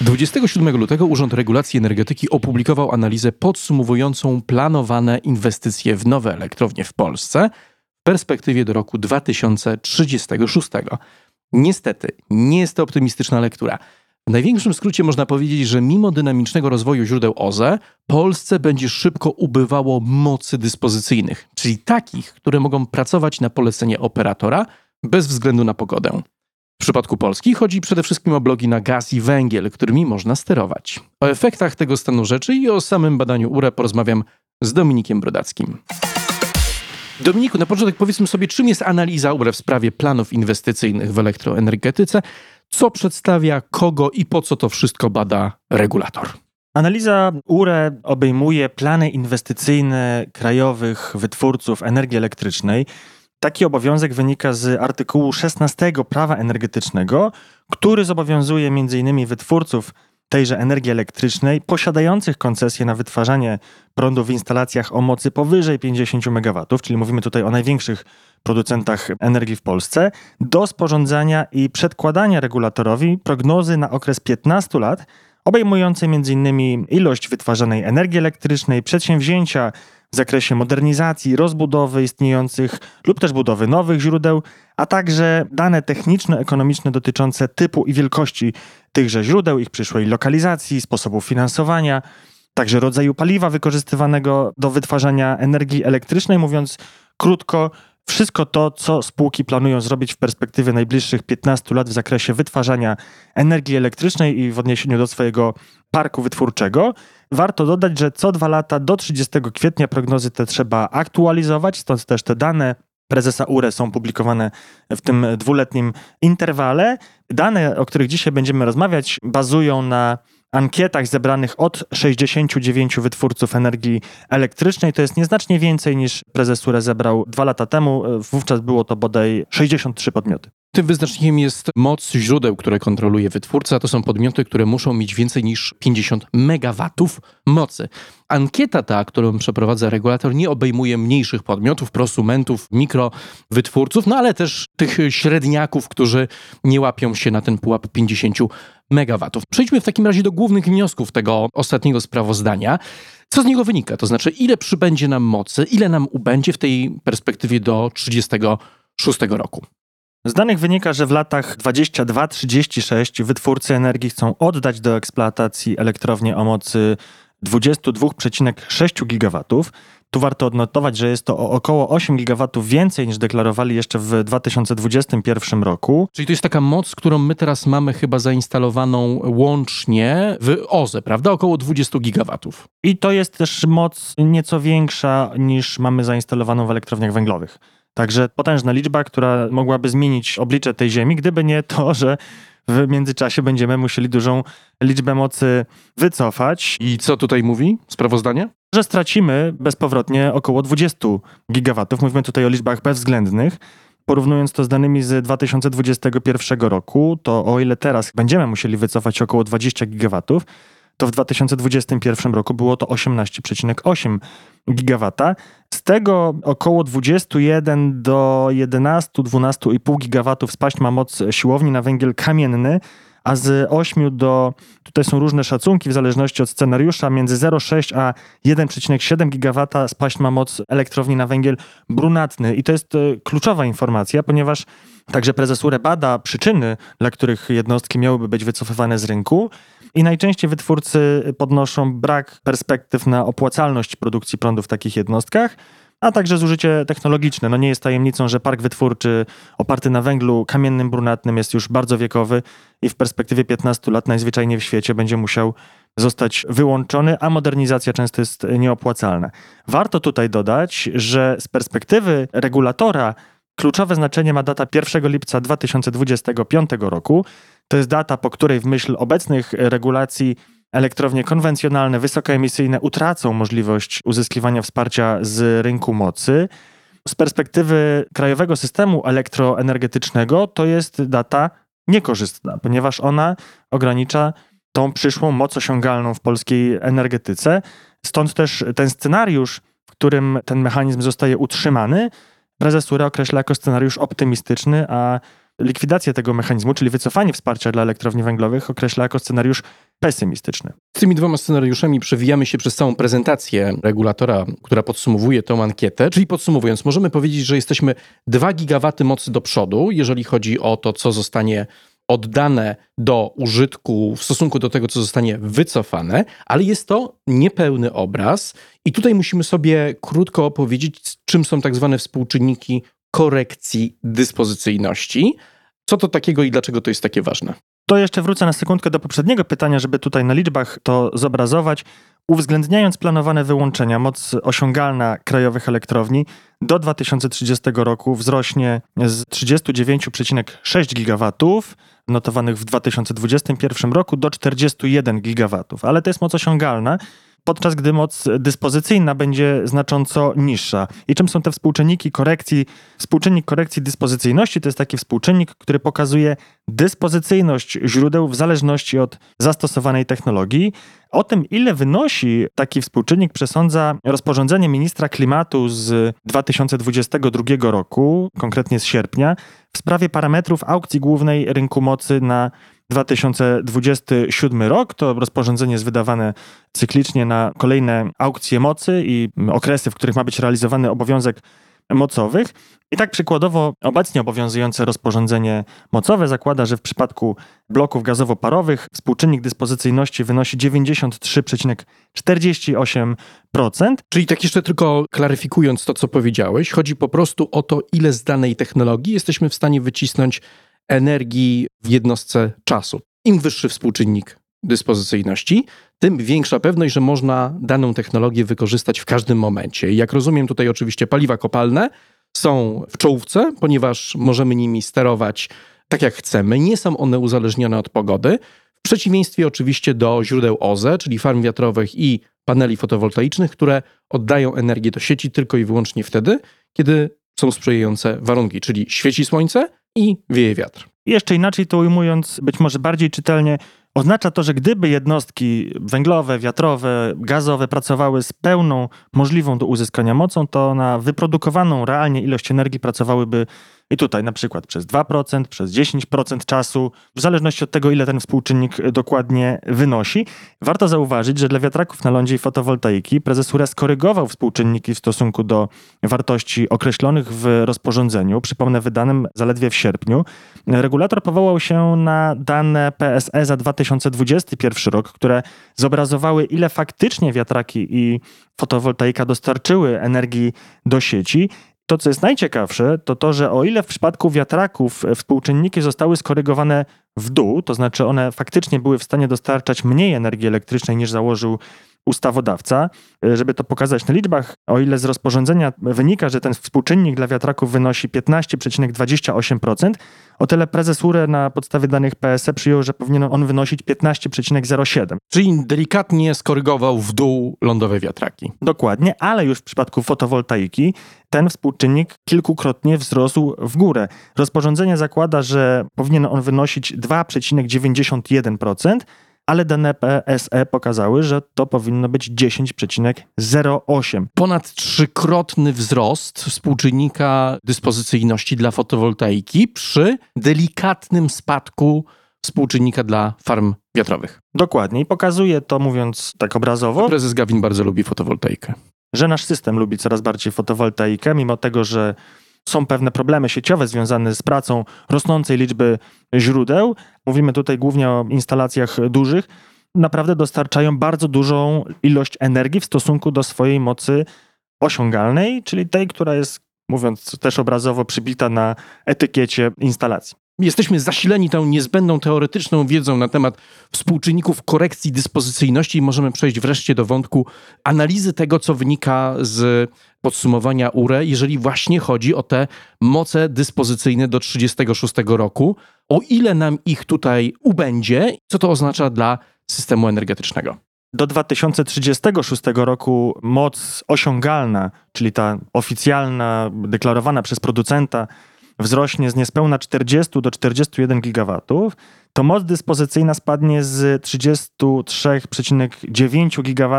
27 lutego Urząd Regulacji Energetyki opublikował analizę podsumowującą planowane inwestycje w nowe elektrownie w Polsce w perspektywie do roku 2036. Niestety, nie jest to optymistyczna lektura. W największym skrócie można powiedzieć, że mimo dynamicznego rozwoju źródeł OZE, Polsce będzie szybko ubywało mocy dyspozycyjnych, czyli takich, które mogą pracować na polecenie operatora bez względu na pogodę. W przypadku Polski chodzi przede wszystkim o bloki na gaz i węgiel, którymi można sterować. O efektach tego stanu rzeczy i o samym badaniu URE porozmawiam z Dominikiem Brodackim. Dominiku, na początek powiedzmy sobie, czym jest analiza URE w sprawie planów inwestycyjnych w elektroenergetyce, co przedstawia, kogo i po co to wszystko bada regulator. Analiza URE obejmuje plany inwestycyjne krajowych wytwórców energii elektrycznej. Taki obowiązek wynika z artykułu 16 Prawa Energetycznego, który zobowiązuje m.in. wytwórców tejże energii elektrycznej posiadających koncesję na wytwarzanie prądu w instalacjach o mocy powyżej 50 MW, czyli mówimy tutaj o największych producentach energii w Polsce, do sporządzania i przedkładania regulatorowi prognozy na okres 15 lat, obejmującej m.in. ilość wytwarzanej energii elektrycznej, przedsięwzięcia w zakresie modernizacji, rozbudowy istniejących lub też budowy nowych źródeł, a także dane techniczno-ekonomiczne dotyczące typu i wielkości tychże źródeł, ich przyszłej lokalizacji, sposobu finansowania, także rodzaju paliwa wykorzystywanego do wytwarzania energii elektrycznej. Mówiąc krótko, wszystko to, co spółki planują zrobić w perspektywie najbliższych 15 lat w zakresie wytwarzania energii elektrycznej i w odniesieniu do swojego parku wytwórczego. Warto dodać, że co 2 lata do 30 kwietnia prognozy te trzeba aktualizować, stąd też te dane prezesa URE są publikowane w tym 2-letnim interwale. Dane, o których dzisiaj będziemy rozmawiać, bazują na ankietach zebranych od 69 wytwórców energii elektrycznej. To jest nieznacznie więcej niż prezes URE zebrał 2 lata temu. Wówczas było to bodaj 63 podmioty. Tym wyznacznikiem jest moc źródeł, które kontroluje wytwórca. To są podmioty, które muszą mieć więcej niż 50 MW mocy. Ankieta ta, którą przeprowadza regulator, nie obejmuje mniejszych podmiotów, prosumentów, mikrowytwórców, no ale też tych średniaków, którzy nie łapią się na ten pułap 50 MW. Przejdźmy w takim razie do głównych wniosków tego ostatniego sprawozdania. Co z niego wynika? To znaczy, ile przybędzie nam mocy, ile nam ubędzie w tej perspektywie do 36 roku? Z danych wynika, że w latach 22-36 wytwórcy energii chcą oddać do eksploatacji elektrownie o mocy 22,6 GW. Tu warto odnotować, że jest to o około 8 GW więcej niż deklarowali jeszcze w 2021 roku. Czyli to jest taka moc, którą my teraz mamy chyba zainstalowaną łącznie w OZE, prawda? Około 20 GW. I to jest też moc nieco większa niż mamy zainstalowaną w elektrowniach węglowych. Także potężna liczba, która mogłaby zmienić oblicze tej ziemi, gdyby nie to, że w międzyczasie będziemy musieli dużą liczbę mocy wycofać. I co tutaj mówi sprawozdanie? Że stracimy bezpowrotnie około 20 gigawatów. Mówimy tutaj o liczbach bezwzględnych. Porównując to z danymi z 2021 roku, to o ile teraz będziemy musieli wycofać około 20 gigawatów, to w 2021 roku było to 18,8 gigawata. Z tego około 21 do 11-12,5 gigawatów spaść ma moc siłowni na węgiel kamienny, a z 8 do, tutaj są różne szacunki w zależności od scenariusza, między 0,6 a 1,7 gigawata spaść ma moc elektrowni na węgiel brunatny. I to jest kluczowa informacja, ponieważ także prezes URE bada przyczyny, dla których jednostki miałyby być wycofywane z rynku. I najczęściej wytwórcy podnoszą brak perspektyw na opłacalność produkcji prądu w takich jednostkach, a także zużycie technologiczne. No nie jest tajemnicą, że park wytwórczy oparty na węglu kamiennym brunatnym jest już bardzo wiekowy i w perspektywie 15 lat najzwyczajniej w świecie będzie musiał zostać wyłączony, a modernizacja często jest nieopłacalna. Warto tutaj dodać, że z perspektywy regulatora kluczowe znaczenie ma data 1 lipca 2025 roku, To jest data, po której w myśl obecnych regulacji elektrownie konwencjonalne, wysokoemisyjne utracą możliwość uzyskiwania wsparcia z rynku mocy. Z perspektywy krajowego systemu elektroenergetycznego to jest data niekorzystna, ponieważ ona ogranicza tą przyszłą moc osiągalną w polskiej energetyce. Stąd też ten scenariusz, w którym ten mechanizm zostaje utrzymany, prezes URE określa jako scenariusz optymistyczny, a likwidację tego mechanizmu, czyli wycofanie wsparcia dla elektrowni węglowych, określa jako scenariusz pesymistyczny. Z tymi dwoma scenariuszami przewijamy się przez całą prezentację regulatora, która podsumowuje tę ankietę. Czyli podsumowując, możemy powiedzieć, że jesteśmy 2 gigawaty mocy do przodu, jeżeli chodzi o to, co zostanie oddane do użytku w stosunku do tego, co zostanie wycofane, ale jest to niepełny obraz i tutaj musimy sobie krótko opowiedzieć, czym są tak zwane współczynniki korekcji dyspozycyjności. Co to takiego i dlaczego to jest takie ważne? To jeszcze wrócę na sekundkę do poprzedniego pytania, żeby tutaj na liczbach to zobrazować. Uwzględniając planowane wyłączenia, moc osiągalna krajowych elektrowni do 2030 roku wzrośnie z 39,6 gigawatów notowanych w 2021 roku do 41 gigawatów, ale to jest moc osiągalna, podczas gdy moc dyspozycyjna będzie znacząco niższa. I czym są te współczynniki korekcji? Współczynnik korekcji dyspozycyjności to jest taki współczynnik, który pokazuje dyspozycyjność źródeł w zależności od zastosowanej technologii. O tym, ile wynosi taki współczynnik, przesądza rozporządzenie ministra klimatu z 2022 roku, konkretnie z sierpnia, w sprawie parametrów aukcji głównej rynku mocy na 2027 rok. To rozporządzenie jest wydawane cyklicznie na kolejne aukcje mocy i okresy, w których ma być realizowany obowiązek mocowych. I tak przykładowo obecnie obowiązujące rozporządzenie mocowe zakłada, że w przypadku bloków gazowo-parowych współczynnik dyspozycyjności wynosi 93,48%. Czyli tak jeszcze tylko klaryfikując to, co powiedziałeś, chodzi po prostu o to, ile z danej technologii jesteśmy w stanie wycisnąć energii w jednostce czasu. Im wyższy współczynnik dyspozycyjności, tym większa pewność, że można daną technologię wykorzystać w każdym momencie. Jak rozumiem, tutaj oczywiście paliwa kopalne są w czołówce, ponieważ możemy nimi sterować tak jak chcemy. Nie są one uzależnione od pogody. W przeciwieństwie oczywiście do źródeł OZE, czyli farm wiatrowych i paneli fotowoltaicznych, które oddają energię do sieci tylko i wyłącznie wtedy, kiedy są sprzyjające warunki, czyli świeci słońce i wieje wiatr. Jeszcze inaczej to ujmując, być może bardziej czytelnie, oznacza to, że gdyby jednostki węglowe, wiatrowe, gazowe pracowały z pełną możliwą do uzyskania mocą, to na wyprodukowaną realnie ilość energii pracowałyby i tutaj na przykład przez 2%, przez 10% czasu, w zależności od tego, ile ten współczynnik dokładnie wynosi. Warto zauważyć, że dla wiatraków na lądzie i fotowoltaiki prezes URE skorygował współczynniki w stosunku do wartości określonych w rozporządzeniu, przypomnę wydanym zaledwie w sierpniu. Regulator powołał się na dane PSE za 2021 rok, które zobrazowały, ile faktycznie wiatraki i fotowoltaika dostarczyły energii do sieci. To, co jest najciekawsze, to to, że o ile w przypadku wiatraków współczynniki zostały skorygowane w dół, to znaczy one faktycznie były w stanie dostarczać mniej energii elektrycznej niż założył ustawodawca. Żeby to pokazać na liczbach, o ile z rozporządzenia wynika, że ten współczynnik dla wiatraków wynosi 15,28%, o tyle prezes URE na podstawie danych PSE przyjął, że powinien on wynosić 15,07%. Czyli delikatnie skorygował w dół lądowe wiatraki. Dokładnie, ale już w przypadku fotowoltaiki ten współczynnik kilkukrotnie wzrósł w górę. Rozporządzenie zakłada, że powinien on wynosić 2,91%, ale dane PSE pokazały, że to powinno być 10,08. Ponad trzykrotny wzrost współczynnika dyspozycyjności dla fotowoltaiki przy delikatnym spadku współczynnika dla farm wiatrowych. Dokładnie i pokazuje to, mówiąc tak obrazowo. Prezes Gawin bardzo lubi fotowoltaikę. Że nasz system lubi coraz bardziej fotowoltaikę, mimo tego, że są pewne problemy sieciowe związane z pracą rosnącej liczby źródeł. Mówimy tutaj głównie o instalacjach dużych. Naprawdę dostarczają bardzo dużą ilość energii w stosunku do swojej mocy osiągalnej, czyli tej, która jest, mówiąc też obrazowo, przybita na etykiecie instalacji. Jesteśmy zasileni tą niezbędną teoretyczną wiedzą na temat współczynników korekcji dyspozycyjności i możemy przejść wreszcie do wątku analizy tego, co wynika z podsumowania URE, jeżeli właśnie chodzi o te moce dyspozycyjne do 36 roku, o ile nam ich tutaj ubędzie, co to oznacza dla systemu energetycznego. Do 2036 roku moc osiągalna, czyli ta oficjalna, deklarowana przez producenta, wzrośnie z niespełna 40 do 41 GW, to moc dyspozycyjna spadnie z 33,9 GW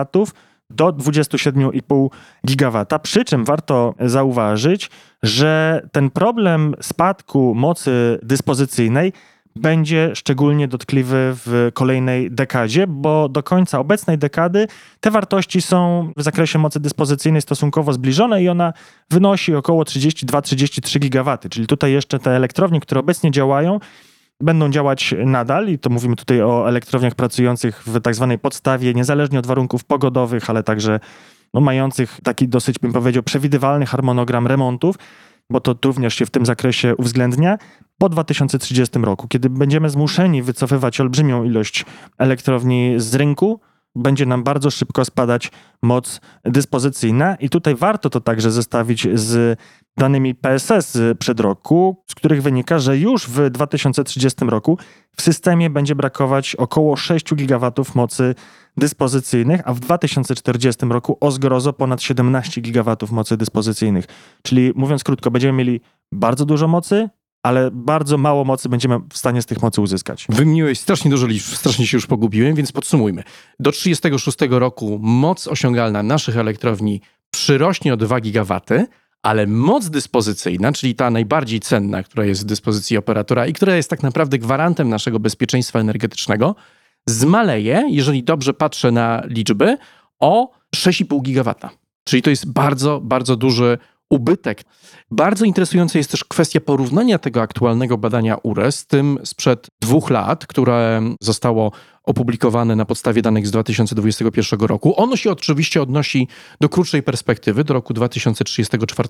do 27,5 GW. Przy czym warto zauważyć, że ten problem spadku mocy dyspozycyjnej będzie szczególnie dotkliwy w kolejnej dekadzie, bo do końca obecnej dekady te wartości są w zakresie mocy dyspozycyjnej stosunkowo zbliżone i ona wynosi około 32-33 GW, czyli tutaj jeszcze te elektrownie, które obecnie działają, będą działać nadal i to mówimy tutaj o elektrowniach pracujących w tak zwanej podstawie, niezależnie od warunków pogodowych, ale także mających taki dosyć, bym powiedział, przewidywalny harmonogram remontów, bo to również się w tym zakresie uwzględnia, po 2030 roku, kiedy będziemy zmuszeni wycofywać olbrzymią ilość elektrowni z rynku, będzie nam bardzo szybko spadać moc dyspozycyjna i tutaj warto to także zestawić z danymi PSE sprzed roku, z których wynika, że już w 2030 roku w systemie będzie brakować około 6 GW mocy dyspozycyjnych, a w 2040 roku o zgrozo ponad 17 GW mocy dyspozycyjnych. Czyli mówiąc krótko, będziemy mieli bardzo dużo mocy, ale bardzo mało mocy będziemy w stanie z tych mocy uzyskać. Wymieniłeś strasznie dużo liczb, strasznie się już pogubiłem, więc podsumujmy. Do 36 roku moc osiągalna naszych elektrowni przyrośnie o 2 GW, ale moc dyspozycyjna, czyli ta najbardziej cenna, która jest w dyspozycji operatora i która jest tak naprawdę gwarantem naszego bezpieczeństwa energetycznego, zmaleje, jeżeli dobrze patrzę na liczby, o 6,5 GW. Czyli to jest bardzo, bardzo duży ubytek. Bardzo interesująca jest też kwestia porównania tego aktualnego badania URE z tym sprzed 2 lat, które zostało opublikowane na podstawie danych z 2021 roku. Ono się oczywiście odnosi do krótszej perspektywy, do roku 2034,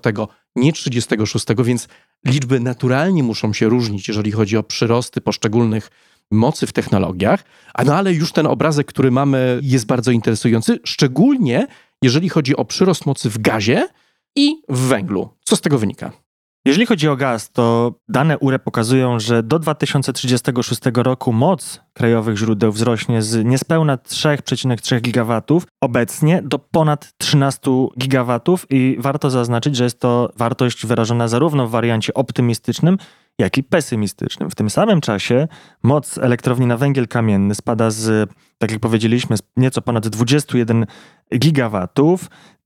nie 36, więc liczby naturalnie muszą się różnić, jeżeli chodzi o przyrosty poszczególnych mocy w technologiach, ale już ten obrazek, który mamy, jest bardzo interesujący, szczególnie jeżeli chodzi o przyrost mocy w gazie i w węglu. Co z tego wynika? Jeżeli chodzi o gaz, to dane URE pokazują, że do 2036 roku moc krajowych źródeł wzrośnie z niespełna 3,3 GW obecnie do ponad 13 GW i warto zaznaczyć, że jest to wartość wyrażona zarówno w wariancie optymistycznym, jak i pesymistycznym. W tym samym czasie moc elektrowni na węgiel kamienny spada z, tak jak powiedzieliśmy, z nieco ponad 21 GW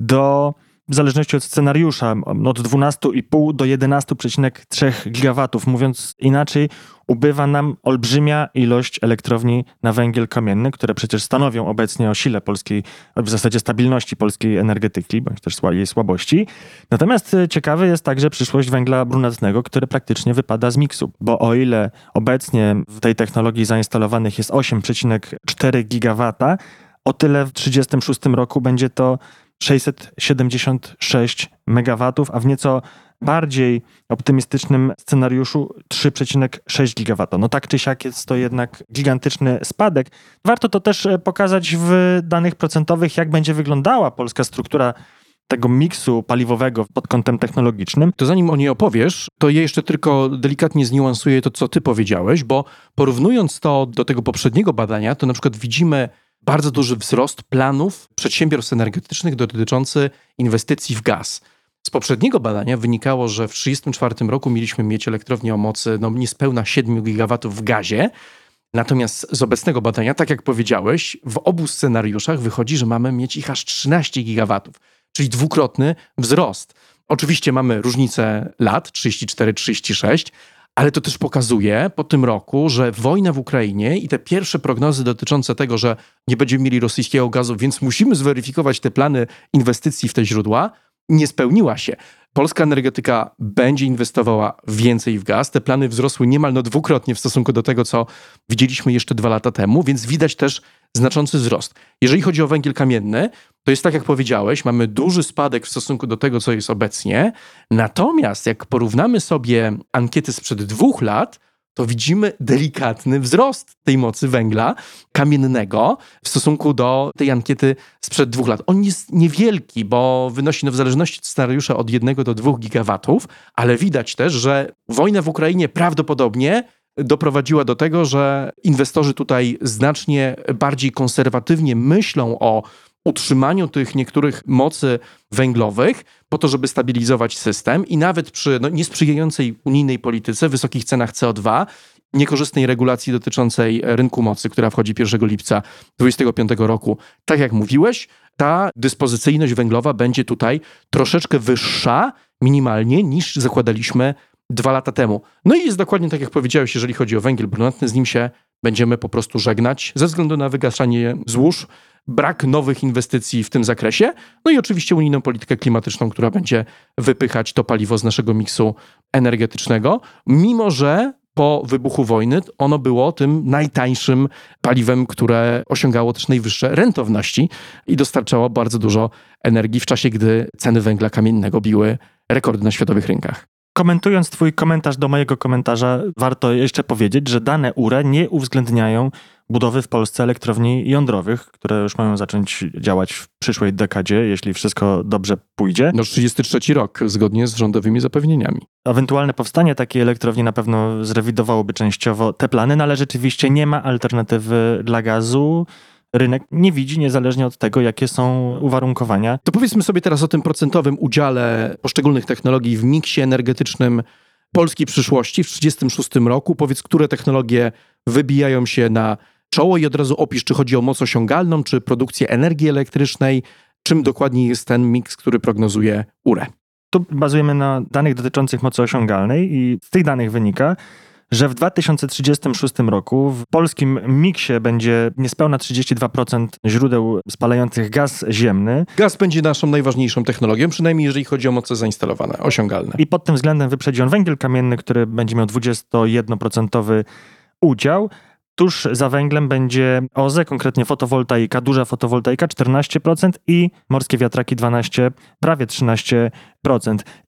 do, w zależności od scenariusza, od 12,5 do 11,3 GW. Mówiąc inaczej, ubywa nam olbrzymia ilość elektrowni na węgiel kamienny, które przecież stanowią obecnie o sile polskiej, w zasadzie stabilności polskiej energetyki, bądź też jej słabości. Natomiast ciekawy jest także przyszłość węgla brunatnego, który praktycznie wypada z miksu, bo o ile obecnie w tej technologii zainstalowanych jest 8,4 GW, o tyle w 36 roku będzie to 676 MW, a w nieco bardziej optymistycznym scenariuszu 3,6 GW. Tak czy siak jest to jednak gigantyczny spadek. Warto to też pokazać w danych procentowych, jak będzie wyglądała polska struktura tego miksu paliwowego pod kątem technologicznym. To zanim o niej opowiesz, to ja jeszcze tylko delikatnie zniuansuję to, co ty powiedziałeś, bo porównując to do tego poprzedniego badania, to na przykład widzimy bardzo duży wzrost planów przedsiębiorstw energetycznych dotyczący inwestycji w gaz. Z poprzedniego badania wynikało, że w 1934 roku mieliśmy mieć elektrownię o mocy niespełna 7 GW w gazie. Natomiast z obecnego badania, tak jak powiedziałeś, w obu scenariuszach wychodzi, że mamy mieć ich aż 13 GW, czyli dwukrotny wzrost. Oczywiście mamy różnicę lat, 34-36, ale to też pokazuje po tym roku, że wojna w Ukrainie i te pierwsze prognozy dotyczące tego, że nie będziemy mieli rosyjskiego gazu, więc musimy zweryfikować te plany inwestycji w te źródła, nie spełniła się. Polska energetyka będzie inwestowała więcej w gaz. Te plany wzrosły niemal dwukrotnie w stosunku do tego, co widzieliśmy jeszcze 2 lata temu, więc widać też znaczący wzrost. Jeżeli chodzi o węgiel kamienny, to jest tak jak powiedziałeś, mamy duży spadek w stosunku do tego, co jest obecnie. Natomiast jak porównamy sobie ankiety sprzed 2 lat, to widzimy delikatny wzrost tej mocy węgla kamiennego w stosunku do tej ankiety sprzed 2 lat. On jest niewielki, bo wynosi w zależności od scenariusza od 1 do 2 gigawatów, ale widać też, że wojna w Ukrainie prawdopodobnie doprowadziła do tego, że inwestorzy tutaj znacznie bardziej konserwatywnie myślą o utrzymaniu tych niektórych mocy węglowych po to, żeby stabilizować system i nawet przy niesprzyjającej unijnej polityce, wysokich cenach CO2, niekorzystnej regulacji dotyczącej rynku mocy, która wchodzi 1 lipca 2025 roku, tak jak mówiłeś, ta dyspozycyjność węglowa będzie tutaj troszeczkę wyższa minimalnie niż zakładaliśmy 2 lata temu. No i jest dokładnie tak, jak powiedziałeś, jeżeli chodzi o węgiel brunatny, z nim się będziemy po prostu żegnać ze względu na wygaszanie złóż, brak nowych inwestycji w tym zakresie, no i oczywiście unijną politykę klimatyczną, która będzie wypychać to paliwo z naszego miksu energetycznego, mimo że po wybuchu wojny ono było tym najtańszym paliwem, które osiągało też najwyższe rentowności i dostarczało bardzo dużo energii w czasie, gdy ceny węgla kamiennego biły rekordy na światowych rynkach. Komentując twój komentarz do mojego komentarza, warto jeszcze powiedzieć, że dane URE nie uwzględniają budowy w Polsce elektrowni jądrowych, które już mają zacząć działać w przyszłej dekadzie, jeśli wszystko dobrze pójdzie. No 33 rok, zgodnie z rządowymi zapewnieniami. Ewentualne powstanie takiej elektrowni na pewno zrewidowałoby częściowo te plany, no ale rzeczywiście nie ma alternatywy dla gazu. Rynek nie widzi, niezależnie od tego, jakie są uwarunkowania. To powiedzmy sobie teraz o tym procentowym udziale poszczególnych technologii w miksie energetycznym polskiej przyszłości w 1936 roku. Powiedz, które technologie wybijają się na czoło i od razu opisz, czy chodzi o moc osiągalną, czy produkcję energii elektrycznej, czym dokładnie jest ten miks, który prognozuje URE. Tu bazujemy na danych dotyczących mocy osiągalnej i z tych danych wynika, że w 2036 roku w polskim miksie będzie niespełna 32% źródeł spalających gaz ziemny. Gaz będzie naszą najważniejszą technologią, przynajmniej jeżeli chodzi o moce zainstalowane, osiągalne. I pod tym względem wyprzedzi on węgiel kamienny, który będzie miał 21% udział. Tuż za węglem będzie OZE, konkretnie fotowoltaika, duża fotowoltaika 14% i morskie wiatraki 12%, prawie 13%.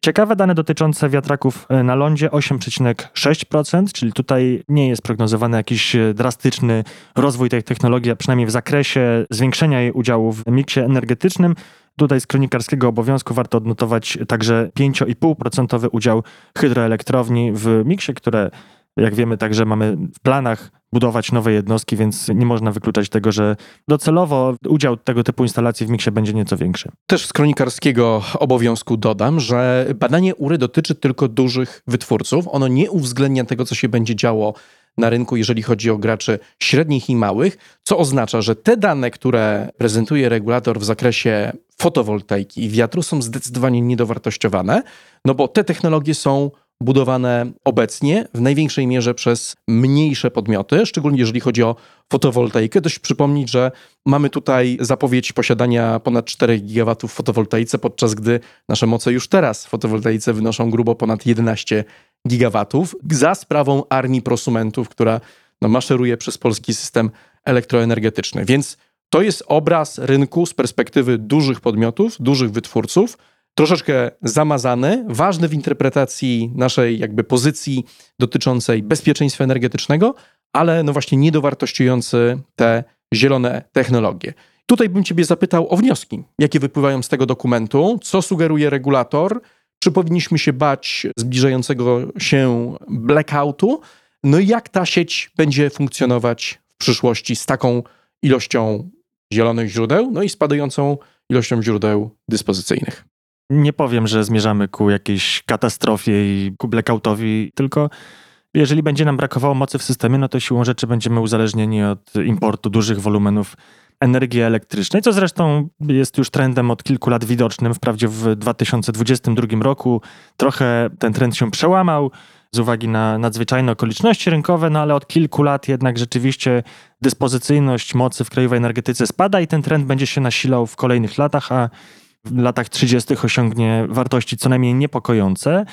Ciekawe dane dotyczące wiatraków na lądzie 8,6%, czyli tutaj nie jest prognozowany jakiś drastyczny rozwój tej technologii, a przynajmniej w zakresie zwiększenia jej udziału w miksie energetycznym. Tutaj z kronikarskiego obowiązku warto odnotować także 5,5% udział hydroelektrowni w miksie, które jak wiemy także mamy w planach budować nowe jednostki, więc nie można wykluczać tego, że docelowo udział tego typu instalacji w miksie będzie nieco większy. Też z kronikarskiego obowiązku dodam, że badanie URE dotyczy tylko dużych wytwórców. Ono nie uwzględnia tego, co się będzie działo na rynku, jeżeli chodzi o graczy średnich i małych, co oznacza, że te dane, które prezentuje regulator w zakresie fotowoltaiki i wiatru są zdecydowanie niedowartościowane, no bo te technologie są budowane obecnie w największej mierze przez mniejsze podmioty, szczególnie jeżeli chodzi o fotowoltaikę. Dość przypomnieć, że mamy tutaj zapowiedź posiadania ponad 4 gigawatów w fotowoltaice, podczas gdy nasze moce już teraz w fotowoltaice wynoszą grubo ponad 11 gigawatów za sprawą armii prosumentów, która maszeruje przez polski system elektroenergetyczny. Więc to jest obraz rynku z perspektywy dużych podmiotów, dużych wytwórców, troszeczkę zamazany, ważny w interpretacji naszej pozycji dotyczącej bezpieczeństwa energetycznego, ale właśnie niedowartościujący te zielone technologie. Tutaj bym Ciebie zapytał o wnioski, jakie wypływają z tego dokumentu, co sugeruje regulator, czy powinniśmy się bać zbliżającego się blackoutu, no i jak ta sieć będzie funkcjonować w przyszłości z taką ilością zielonych źródeł, no i spadającą ilością źródeł dyspozycyjnych. Nie powiem, że zmierzamy ku jakiejś katastrofie i ku blackoutowi, tylko jeżeli będzie nam brakowało mocy w systemie, no to siłą rzeczy będziemy uzależnieni od importu dużych wolumenów energii elektrycznej, co zresztą jest już trendem od kilku lat widocznym. Wprawdzie w 2022 roku trochę ten trend się przełamał z uwagi na nadzwyczajne okoliczności rynkowe, no ale od kilku lat jednak rzeczywiście dyspozycyjność mocy w krajowej energetyce spada i ten trend będzie się nasilał w kolejnych latach, a w latach 30. osiągnie wartości co najmniej niepokojące.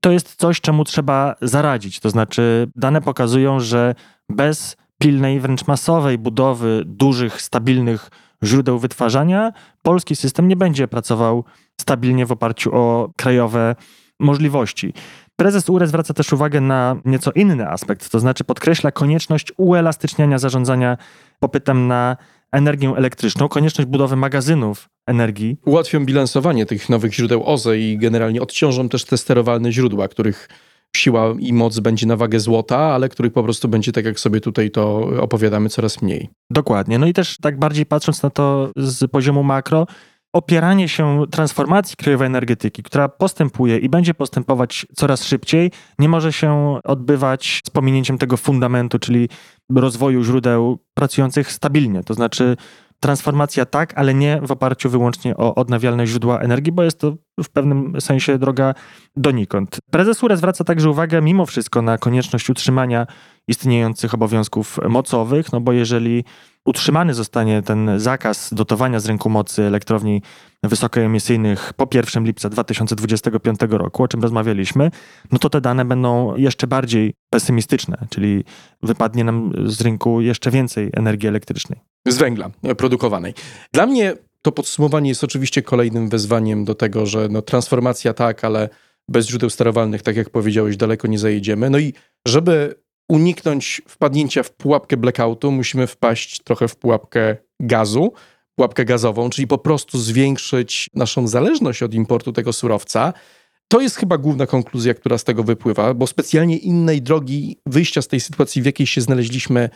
To jest coś, czemu trzeba zaradzić. To znaczy dane pokazują, że bez pilnej, wręcz masowej budowy dużych, stabilnych źródeł wytwarzania polski system nie będzie pracował stabilnie w oparciu o krajowe możliwości. Prezes URE zwraca też uwagę na nieco inny aspekt, to znaczy podkreśla konieczność uelastyczniania zarządzania popytem na energię elektryczną, konieczność budowy magazynów energii. Ułatwią bilansowanie tych nowych źródeł OZE i generalnie odciążą też te sterowalne źródła, których siła i moc będzie na wagę złota, ale których po prostu będzie, tak jak sobie tutaj to opowiadamy, coraz mniej. Dokładnie. No i też tak bardziej patrząc na to z poziomu makro, opieranie się transformacji krajowej energetyki, która postępuje i będzie postępować coraz szybciej, nie może się odbywać z pominięciem tego fundamentu, czyli rozwoju źródeł pracujących stabilnie. To znaczy transformacja tak, ale nie w oparciu wyłącznie o odnawialne źródła energii, bo jest to w pewnym sensie droga donikąd. Prezes URE zwraca także uwagę mimo wszystko na konieczność utrzymania istniejących obowiązków mocowych, no bo jeżeli utrzymany zostanie ten zakaz dotowania z rynku mocy elektrowni wysokoemisyjnych po 1 lipca 2025 roku, o czym rozmawialiśmy, no to te dane będą jeszcze bardziej pesymistyczne, czyli wypadnie nam z rynku jeszcze więcej energii elektrycznej. Z węgla produkowanej. Dla mnie to podsumowanie jest oczywiście kolejnym wezwaniem do tego, że no transformacja tak, ale bez źródeł sterowalnych, tak jak powiedziałeś, daleko nie zajedziemy. No i żeby uniknąć wpadnięcia w pułapkę blackoutu, musimy wpaść trochę w pułapkę gazu, pułapkę gazową, czyli po prostu zwiększyć naszą zależność od importu tego surowca. To jest chyba główna konkluzja, która z tego wypływa, bo specjalnie innej drogi wyjścia z tej sytuacji, w jakiej się znaleźliśmy,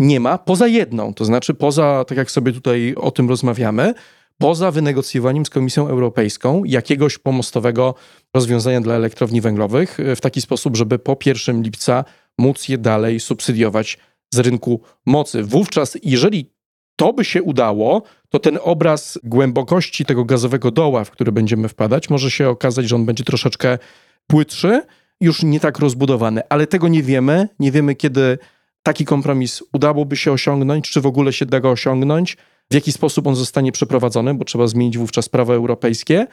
nie ma, poza jedną, to znaczy poza, tak jak sobie tutaj o tym rozmawiamy, poza wynegocjowaniem z Komisją Europejską jakiegoś pomostowego rozwiązania dla elektrowni węglowych w taki sposób, żeby po 1 lipca móc je dalej subsydiować z rynku mocy. Wówczas, jeżeli to by się udało, to ten obraz głębokości tego gazowego doła, w który będziemy wpadać, może się okazać, że on będzie troszeczkę płytszy, już nie tak rozbudowany, ale tego nie wiemy. Nie wiemy, kiedy taki kompromis udałoby się osiągnąć, czy w ogóle się da go osiągnąć, w jaki sposób on zostanie przeprowadzony, bo trzeba zmienić wówczas prawo europejskie,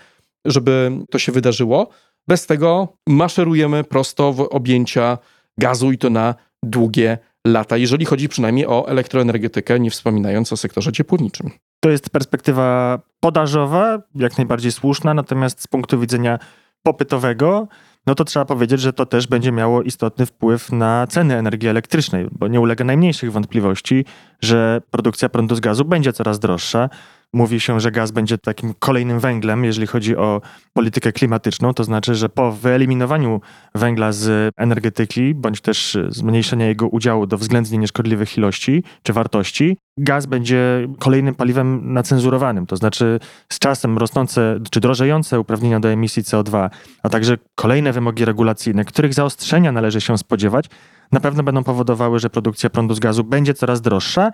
żeby to się wydarzyło. Bez tego maszerujemy prosto w objęcia gazu i to na długie lata, jeżeli chodzi przynajmniej o elektroenergetykę, nie wspominając o sektorze ciepłowniczym. To jest perspektywa podażowa, jak najbardziej słuszna, natomiast z punktu widzenia popytowego, no to trzeba powiedzieć, że to też będzie miało istotny wpływ na ceny energii elektrycznej, bo nie ulega najmniejszych wątpliwości, że produkcja prądu z gazu będzie coraz droższa. Mówi się, że gaz będzie takim kolejnym węglem, jeżeli chodzi o politykę klimatyczną, to znaczy, że po wyeliminowaniu węgla z energetyki, bądź też zmniejszenia jego udziału do względnie nieszkodliwych ilości czy wartości, gaz będzie kolejnym paliwem nacenzurowanym, to znaczy z czasem rosnące czy drożejące uprawnienia do emisji CO2, a także kolejne wymogi regulacyjne, których zaostrzenia należy się spodziewać, na pewno będą powodowały, że produkcja prądu z gazu będzie coraz droższa.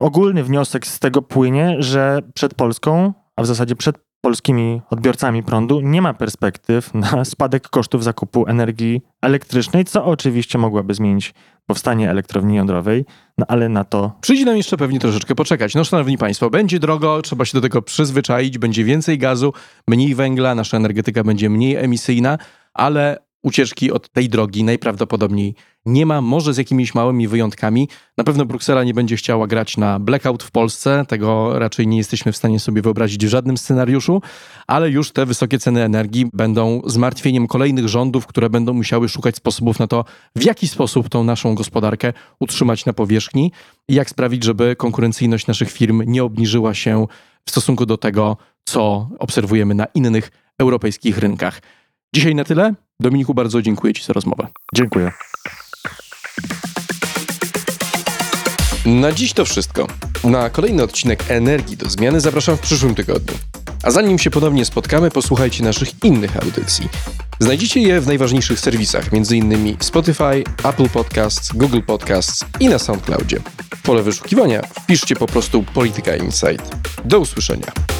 Ogólny wniosek z tego płynie, że przed Polską, a w zasadzie przed polskimi odbiorcami prądu nie ma perspektyw na spadek kosztów zakupu energii elektrycznej, co oczywiście mogłaby zmienić powstanie elektrowni jądrowej, no ale na to przyjdzie nam jeszcze pewnie troszeczkę poczekać. No szanowni państwo, będzie drogo, trzeba się do tego przyzwyczaić, będzie więcej gazu, mniej węgla, nasza energetyka będzie mniej emisyjna, ale ucieczki od tej drogi najprawdopodobniej nie ma, może z jakimiś małymi wyjątkami. Na pewno Bruksela nie będzie chciała grać na blackout w Polsce, tego raczej nie jesteśmy w stanie sobie wyobrazić w żadnym scenariuszu, ale już te wysokie ceny energii będą zmartwieniem kolejnych rządów, które będą musiały szukać sposobów na to, w jaki sposób tą naszą gospodarkę utrzymać na powierzchni i jak sprawić, żeby konkurencyjność naszych firm nie obniżyła się w stosunku do tego, co obserwujemy na innych europejskich rynkach. Dzisiaj na tyle. Dominiku, bardzo dziękuję Ci za rozmowę. Dziękuję. Na dziś to wszystko. Na kolejny odcinek Energii do Zmiany zapraszam w przyszłym tygodniu. A zanim się ponownie spotkamy, posłuchajcie naszych innych audycji. Znajdziecie je w najważniejszych serwisach, m.in. Spotify, Apple Podcasts, Google Podcasts i na SoundCloudzie. W pole wyszukiwania wpiszcie po prostu Polityka Insight. Do usłyszenia.